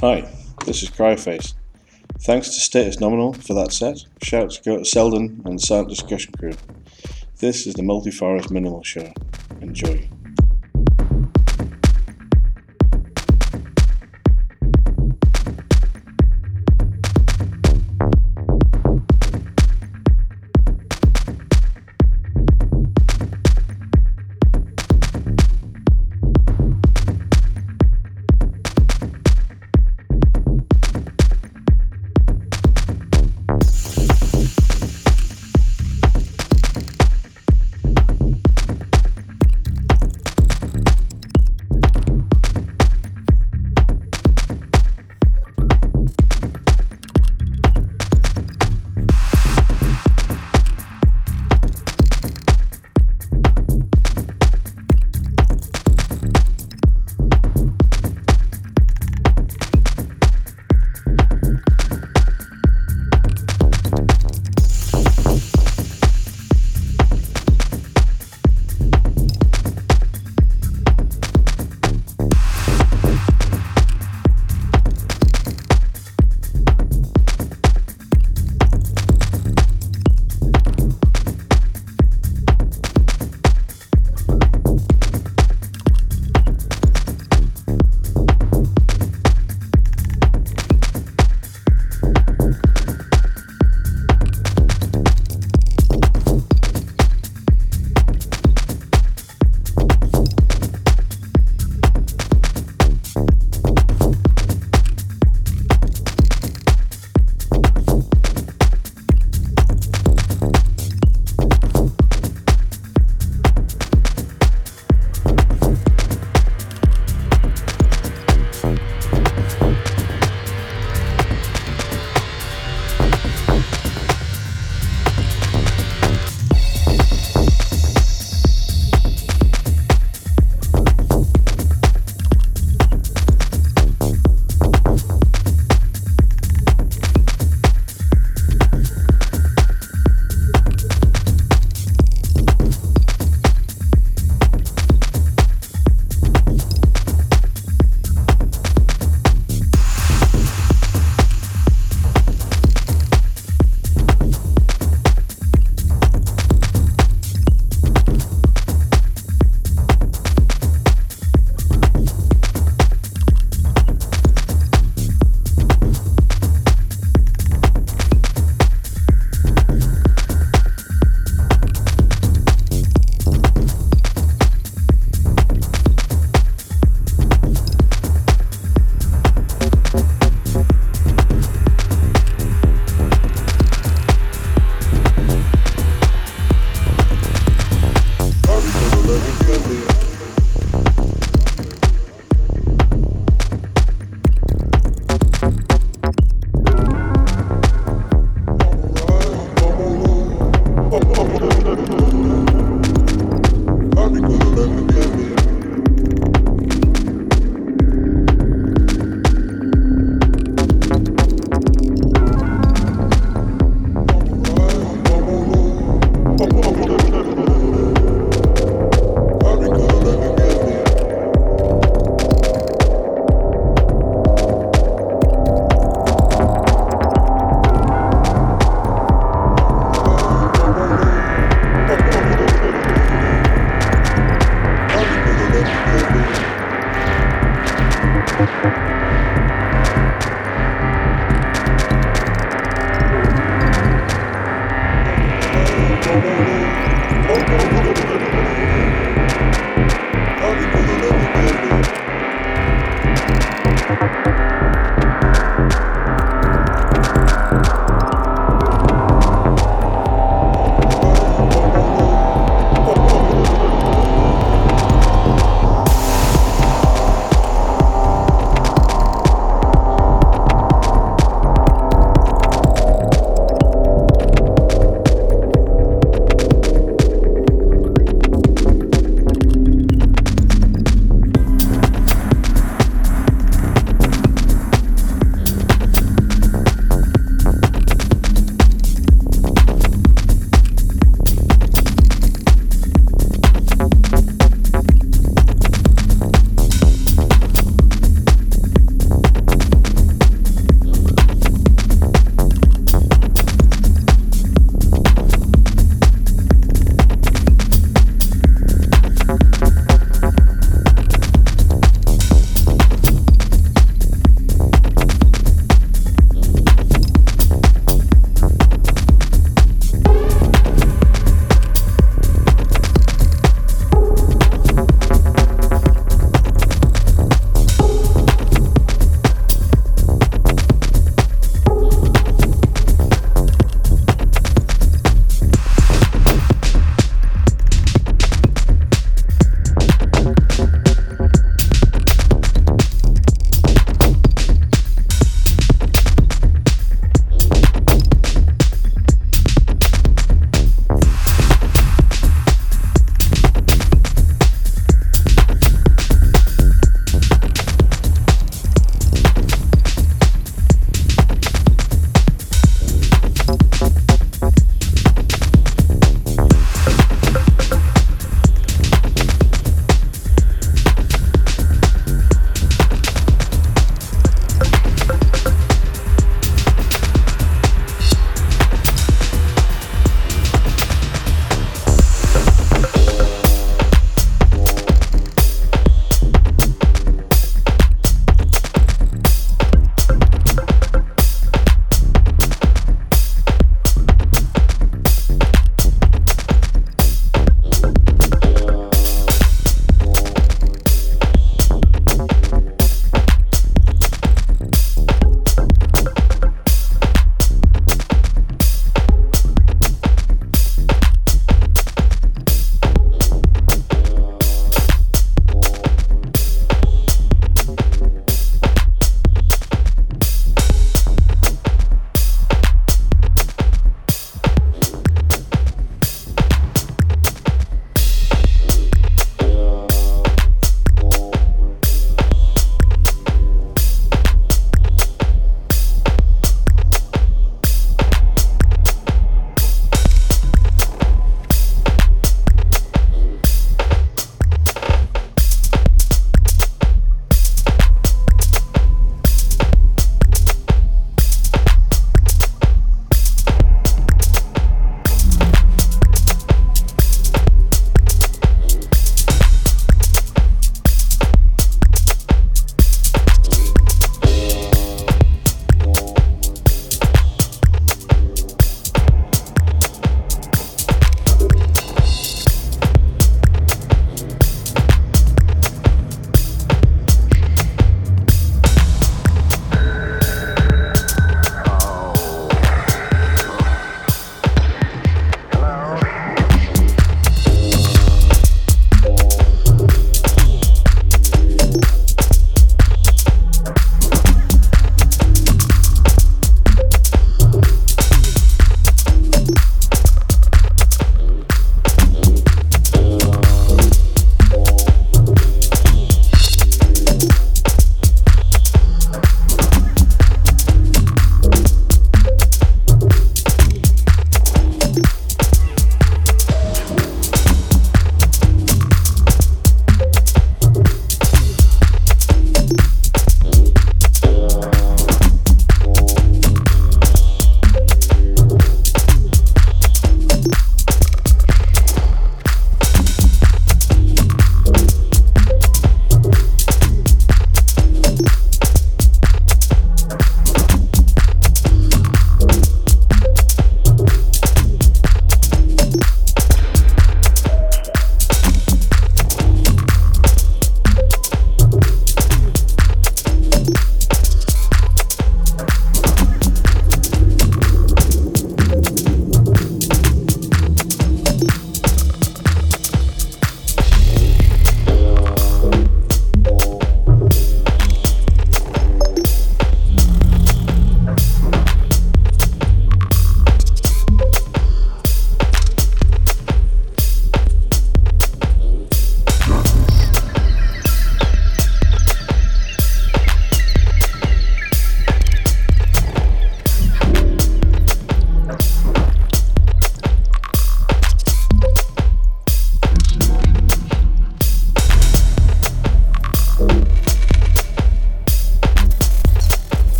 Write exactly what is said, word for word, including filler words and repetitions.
Hi, this is Cryface. Thanks to Status Nominal for that set. Shouts go to Selden and the Sound Discussion Crew. This is the Multifarious Minimal Show. Enjoy.